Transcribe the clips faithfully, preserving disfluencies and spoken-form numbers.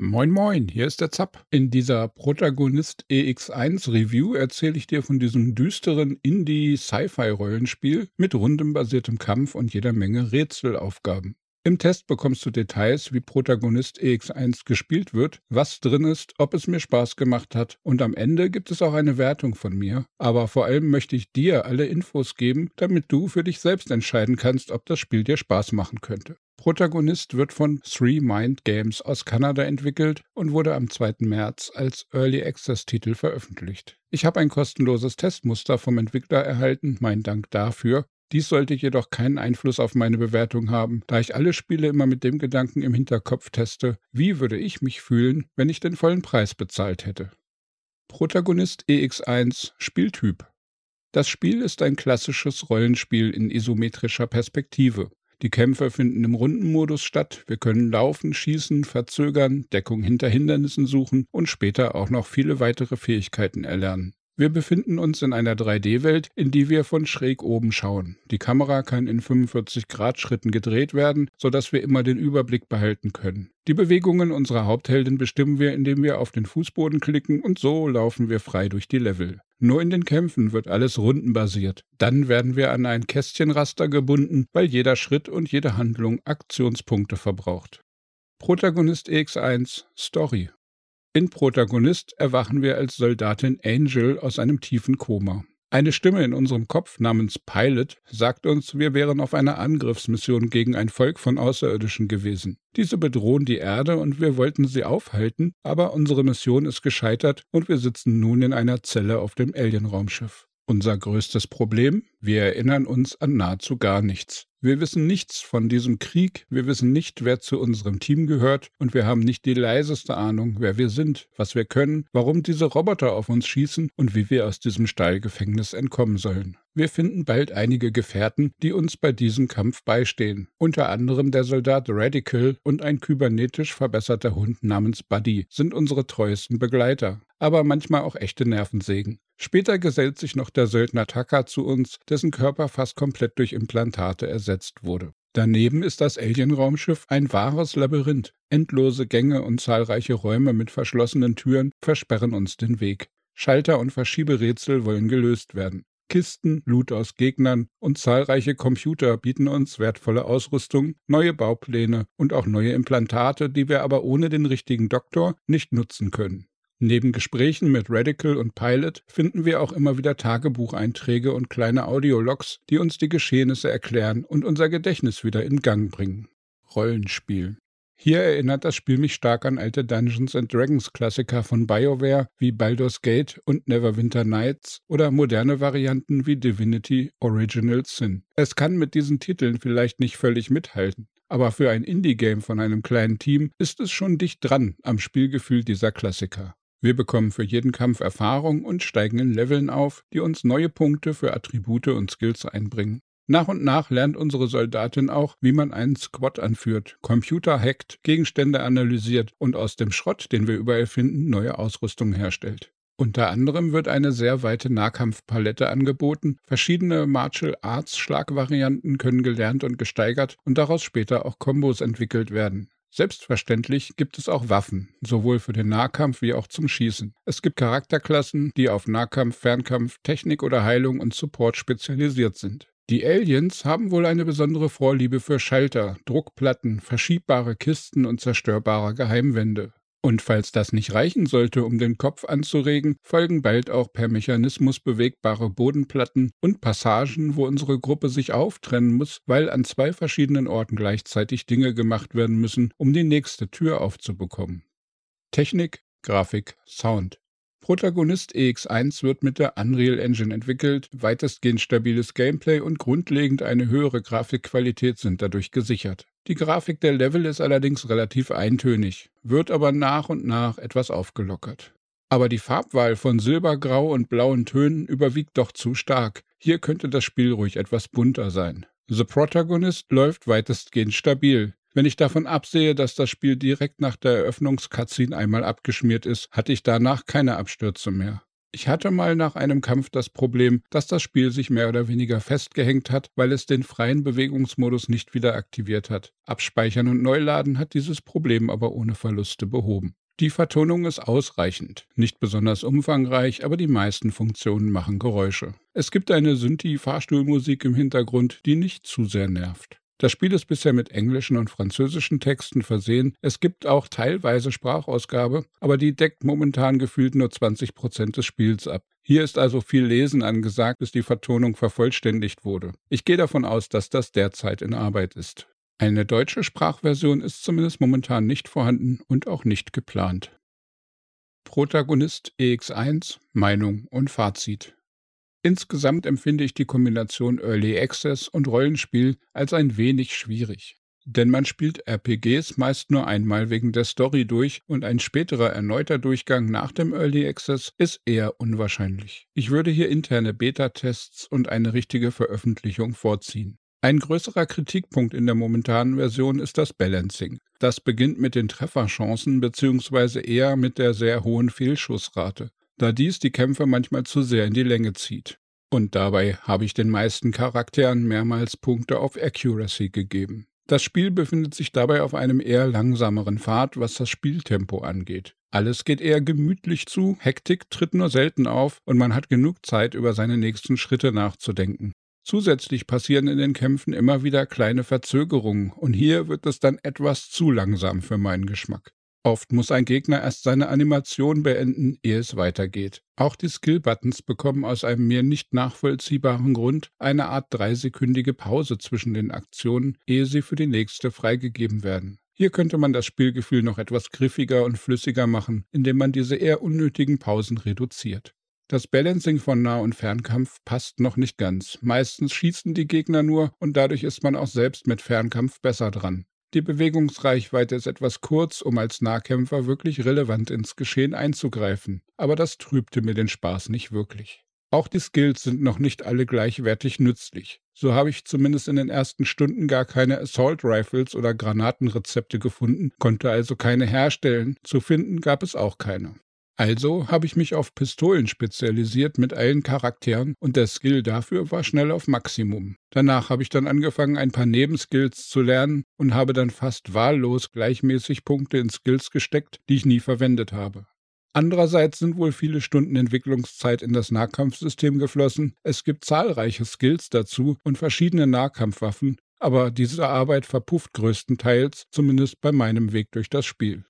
Moin moin, hier ist der Zapp. In dieser Protagonist E X eins Review erzähle ich dir von diesem düsteren Indie-Sci-Fi-Rollenspiel mit rundenbasiertem Kampf und jeder Menge Rätselaufgaben. Im Test bekommst du Details, wie Protagonist E X eins gespielt wird, was drin ist, ob es mir Spaß gemacht hat und am Ende gibt es auch eine Wertung von mir. Aber vor allem möchte ich dir alle Infos geben, damit du für dich selbst entscheiden kannst, ob das Spiel dir Spaß machen könnte. Protagonist wird von Three Mind Games aus Kanada entwickelt und wurde am zweiten März als Early Access-Titel veröffentlicht. Ich habe ein kostenloses Testmuster vom Entwickler erhalten, mein Dank dafür. Dies sollte jedoch keinen Einfluss auf meine Bewertung haben, da ich alle Spiele immer mit dem Gedanken im Hinterkopf teste, wie würde ich mich fühlen, wenn ich den vollen Preis bezahlt hätte. Protagonist E X eins Spieltyp. Das Spiel ist ein klassisches Rollenspiel in isometrischer Perspektive. Die Kämpfe finden im Rundenmodus statt, wir können laufen, schießen, verzögern, Deckung hinter Hindernissen suchen und später auch noch viele weitere Fähigkeiten erlernen. Wir befinden uns in einer drei D-Welt, in die wir von schräg oben schauen. Die Kamera kann in fünfundvierzig Grad Schritten gedreht werden, sodass wir immer den Überblick behalten können. Die Bewegungen unserer Hauptheldin bestimmen wir, indem wir auf den Fußboden klicken und so laufen wir frei durch die Level. Nur in den Kämpfen wird alles rundenbasiert. Dann werden wir an ein Kästchenraster gebunden, weil jeder Schritt und jede Handlung Aktionspunkte verbraucht. Protagonist E X eins Story. In Protagonist erwachen wir als Soldatin Angel aus einem tiefen Koma. Eine Stimme in unserem Kopf namens Pilot sagt uns, wir wären auf einer Angriffsmission gegen ein Volk von Außerirdischen gewesen. Diese bedrohen die Erde und wir wollten sie aufhalten, aber unsere Mission ist gescheitert und wir sitzen nun in einer Zelle auf dem Alien-Raumschiff. Unser größtes Problem? Wir erinnern uns an nahezu gar nichts. Wir wissen nichts von diesem Krieg, wir wissen nicht, wer zu unserem Team gehört und wir haben nicht die leiseste Ahnung, wer wir sind, was wir können, warum diese Roboter auf uns schießen und wie wir aus diesem Stahlgefängnis entkommen sollen. Wir finden bald einige Gefährten, die uns bei diesem Kampf beistehen, unter anderem der Soldat Radical und ein kybernetisch verbesserter Hund namens Buddy sind unsere treuesten Begleiter, aber manchmal auch echte Nervensägen. Später gesellt sich noch der Söldner Taka zu uns, dessen Körper fast komplett durch Implantate ersetzt wurde. Daneben ist das Alien-Raumschiff ein wahres Labyrinth. Endlose Gänge und zahlreiche Räume mit verschlossenen Türen versperren uns den Weg. Schalter- und Verschieberätsel wollen gelöst werden. Kisten, Loot aus Gegnern und zahlreiche Computer bieten uns wertvolle Ausrüstung, neue Baupläne und auch neue Implantate, die wir aber ohne den richtigen Doktor nicht nutzen können. Neben Gesprächen mit Radical und Pilot finden wir auch immer wieder Tagebucheinträge und kleine Audiologs, die uns die Geschehnisse erklären und unser Gedächtnis wieder in Gang bringen. Rollenspiel. Hier erinnert das Spiel mich stark an alte Dungeons and Dragons Klassiker von BioWare wie Baldur's Gate und Neverwinter Nights oder moderne Varianten wie Divinity Original Sin. Es kann mit diesen Titeln vielleicht nicht völlig mithalten. Aber für ein Indie-Game von einem kleinen Team ist es schon dicht dran am Spielgefühl dieser Klassiker. Wir bekommen für jeden Kampf Erfahrung und steigen in Leveln auf, die uns neue Punkte für Attribute und Skills einbringen. Nach und nach lernt unsere Soldatin auch, wie man einen Squad anführt, Computer hackt, Gegenstände analysiert und aus dem Schrott, den wir überall finden, neue Ausrüstung herstellt. Unter anderem wird eine sehr weite Nahkampfpalette angeboten, verschiedene Martial-Arts-Schlagvarianten können gelernt und gesteigert und daraus später auch Kombos entwickelt werden. Selbstverständlich gibt es auch Waffen, sowohl für den Nahkampf wie auch zum Schießen. Es gibt Charakterklassen, die auf Nahkampf, Fernkampf, Technik oder Heilung und Support spezialisiert sind. Die Aliens haben wohl eine besondere Vorliebe für Schalter, Druckplatten, verschiebbare Kisten und zerstörbare Geheimwände. Und falls das nicht reichen sollte, um den Kopf anzuregen, folgen bald auch per Mechanismus bewegbare Bodenplatten und Passagen, wo unsere Gruppe sich auftrennen muss, weil an zwei verschiedenen Orten gleichzeitig Dinge gemacht werden müssen, um die nächste Tür aufzubekommen. Technik, Grafik, Sound. Protagonist E X eins wird mit der Unreal Engine entwickelt, weitestgehend stabiles Gameplay und grundlegend eine höhere Grafikqualität sind dadurch gesichert. Die Grafik der Level ist allerdings relativ eintönig, wird aber nach und nach etwas aufgelockert. Aber die Farbwahl von Silbergrau und blauen Tönen überwiegt doch zu stark. Hier könnte das Spiel ruhig etwas bunter sein. The Protagonist läuft weitestgehend stabil. Wenn ich davon absehe, dass das Spiel direkt nach der Eröffnungs-Cutscene einmal abgeschmiert ist, hatte ich danach keine Abstürze mehr. Ich hatte mal nach einem Kampf das Problem, dass das Spiel sich mehr oder weniger festgehängt hat, weil es den freien Bewegungsmodus nicht wieder aktiviert hat. Abspeichern und Neuladen hat dieses Problem aber ohne Verluste behoben. Die Vertonung ist ausreichend, nicht besonders umfangreich, aber die meisten Funktionen machen Geräusche. Es gibt eine Synthi-Fahrstuhlmusik im Hintergrund, die nicht zu sehr nervt. Das Spiel ist bisher mit englischen und französischen Texten versehen. Es gibt auch teilweise Sprachausgabe, aber die deckt momentan gefühlt nur zwanzig Prozent des Spiels ab. Hier ist also viel Lesen angesagt, bis die Vertonung vervollständigt wurde. Ich gehe davon aus, dass das derzeit in Arbeit ist. Eine deutsche Sprachversion ist zumindest momentan nicht vorhanden und auch nicht geplant. Protagonist E X eins – Meinung und Fazit. Insgesamt empfinde ich die Kombination Early Access und Rollenspiel als ein wenig schwierig. Denn man spielt R P Gs meist nur einmal wegen der Story durch und ein späterer erneuter Durchgang nach dem Early Access ist eher unwahrscheinlich. Ich würde hier interne Beta-Tests und eine richtige Veröffentlichung vorziehen. Ein größerer Kritikpunkt in der momentanen Version ist das Balancing. Das beginnt mit den Trefferchancen bzw. eher mit der sehr hohen Fehlschussrate, da dies die Kämpfe manchmal zu sehr in die Länge zieht. Und dabei habe ich den meisten Charakteren mehrmals Punkte auf Accuracy gegeben. Das Spiel befindet sich dabei auf einem eher langsameren Pfad, was das Spieltempo angeht. Alles geht eher gemütlich zu, Hektik tritt nur selten auf und man hat genug Zeit, über seine nächsten Schritte nachzudenken. Zusätzlich passieren in den Kämpfen immer wieder kleine Verzögerungen und hier wird es dann etwas zu langsam für meinen Geschmack. Oft muss ein Gegner erst seine Animation beenden, ehe es weitergeht. Auch die Skill-Buttons bekommen aus einem mir nicht nachvollziehbaren Grund eine Art dreisekündige Pause zwischen den Aktionen, ehe sie für die nächste freigegeben werden. Hier könnte man das Spielgefühl noch etwas griffiger und flüssiger machen, indem man diese eher unnötigen Pausen reduziert. Das Balancing von Nah- und Fernkampf passt noch nicht ganz. Meistens schießen die Gegner nur und dadurch ist man auch selbst mit Fernkampf besser dran. Die Bewegungsreichweite ist etwas kurz, um als Nahkämpfer wirklich relevant ins Geschehen einzugreifen, aber das trübte mir den Spaß nicht wirklich. Auch die Skills sind noch nicht alle gleichwertig nützlich. So habe ich zumindest in den ersten Stunden gar keine Assault Rifles oder Granatenrezepte gefunden, konnte also keine herstellen, zu finden gab es auch keine. Also habe ich mich auf Pistolen spezialisiert mit allen Charakteren und der Skill dafür war schnell auf Maximum. Danach habe ich dann angefangen, ein paar Nebenskills zu lernen und habe dann fast wahllos gleichmäßig Punkte in Skills gesteckt, die ich nie verwendet habe. Andererseits sind wohl viele Stunden Entwicklungszeit in das Nahkampfsystem geflossen. Es gibt zahlreiche Skills dazu und verschiedene Nahkampfwaffen, aber diese Arbeit verpufft größtenteils, zumindest bei meinem Weg durch das Spiel.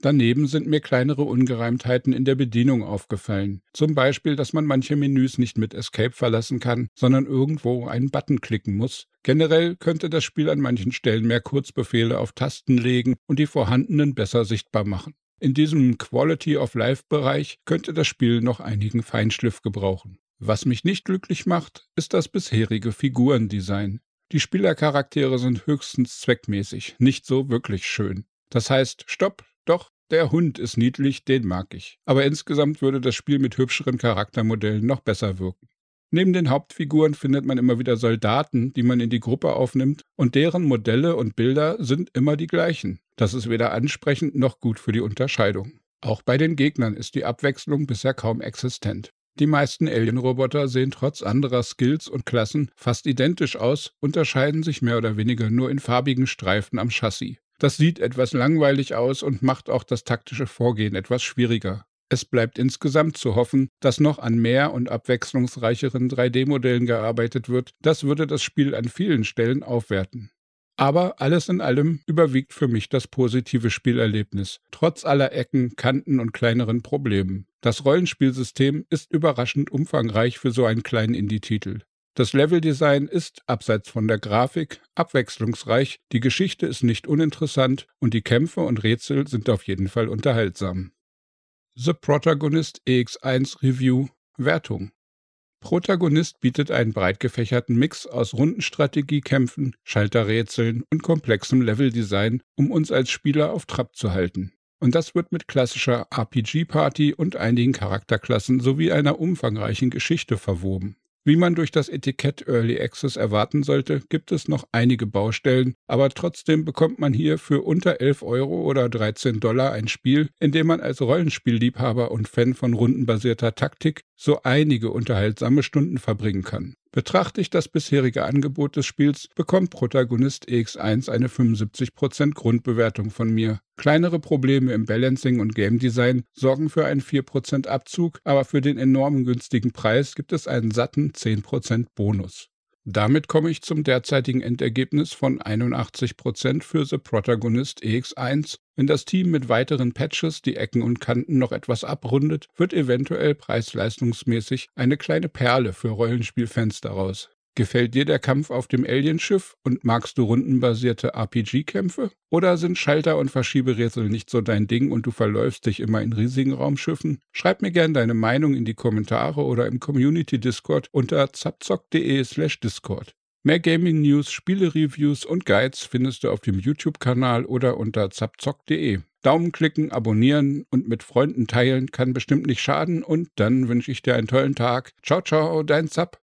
Daneben sind mir kleinere Ungereimtheiten in der Bedienung aufgefallen. Zum Beispiel, dass man manche Menüs nicht mit Escape verlassen kann, sondern irgendwo einen Button klicken muss. Generell könnte das Spiel an manchen Stellen mehr Kurzbefehle auf Tasten legen und die vorhandenen besser sichtbar machen. In diesem Quality-of-Life-Bereich könnte das Spiel noch einigen Feinschliff gebrauchen. Was mich nicht glücklich macht, ist das bisherige Figurendesign. Die Spielercharaktere sind höchstens zweckmäßig, nicht so wirklich schön. Das heißt, stopp! Doch, der Hund ist niedlich, den mag ich. Aber insgesamt würde das Spiel mit hübscheren Charaktermodellen noch besser wirken. Neben den Hauptfiguren findet man immer wieder Soldaten, die man in die Gruppe aufnimmt, und deren Modelle und Bilder sind immer die gleichen. Das ist weder ansprechend noch gut für die Unterscheidung. Auch bei den Gegnern ist die Abwechslung bisher kaum existent. Die meisten Alien-Roboter sehen trotz anderer Skills und Klassen fast identisch aus, unterscheiden sich mehr oder weniger nur in farbigen Streifen am Chassis. Das sieht etwas langweilig aus und macht auch das taktische Vorgehen etwas schwieriger. Es bleibt insgesamt zu hoffen, dass noch an mehr und abwechslungsreicheren drei D-Modellen gearbeitet wird. Das würde das Spiel an vielen Stellen aufwerten. Aber alles in allem überwiegt für mich das positive Spielerlebnis, trotz aller Ecken, Kanten und kleineren Problemen. Das Rollenspielsystem ist überraschend umfangreich für so einen kleinen Indie-Titel. Das Leveldesign ist, abseits von der Grafik, abwechslungsreich, die Geschichte ist nicht uninteressant und die Kämpfe und Rätsel sind auf jeden Fall unterhaltsam. The Protagonist E X eins Review Wertung. Protagonist bietet einen breit gefächerten Mix aus Rundenstrategiekämpfen, Schalterrätseln und komplexem Leveldesign, um uns als Spieler auf Trab zu halten. Und das wird mit klassischer R P G-Party und einigen Charakterklassen sowie einer umfangreichen Geschichte verwoben. Wie man durch das Etikett Early Access erwarten sollte, gibt es noch einige Baustellen, aber trotzdem bekommt man hier für unter elf Euro oder dreizehn Dollar ein Spiel, in dem man als Rollenspielliebhaber und Fan von rundenbasierter Taktik so einige unterhaltsame Stunden verbringen kann. Betrachte ich das bisherige Angebot des Spiels, bekommt Protagonist E X eins eine fünfundsiebzig Prozent Grundbewertung von mir. Kleinere Probleme im Balancing und Game Design sorgen für einen vier Prozent Abzug, aber für den enorm günstigen Preis gibt es einen satten zehn Prozent Bonus. Damit komme ich zum derzeitigen Endergebnis von einundachtzig Prozent für The Protagonist E X eins. Wenn das Team mit weiteren Patches die Ecken und Kanten noch etwas abrundet, wird eventuell preis-leistungsmäßig eine kleine Perle für Rollenspielfans daraus. Gefällt dir der Kampf auf dem Alienschiff und magst du rundenbasierte R P G-Kämpfe? Oder sind Schalter und Verschieberätsel nicht so dein Ding und du verläufst dich immer in riesigen Raumschiffen? Schreib mir gerne deine Meinung in die Kommentare oder im Community-Discord unter zapzock punkt de slash discord. Mehr Gaming-News, Spiele-Reviews und Guides findest du auf dem YouTube-Kanal oder unter zapzock punkt de. Daumen klicken, abonnieren und mit Freunden teilen kann bestimmt nicht schaden, und dann wünsche ich dir einen tollen Tag. Ciao, ciao, dein Zap.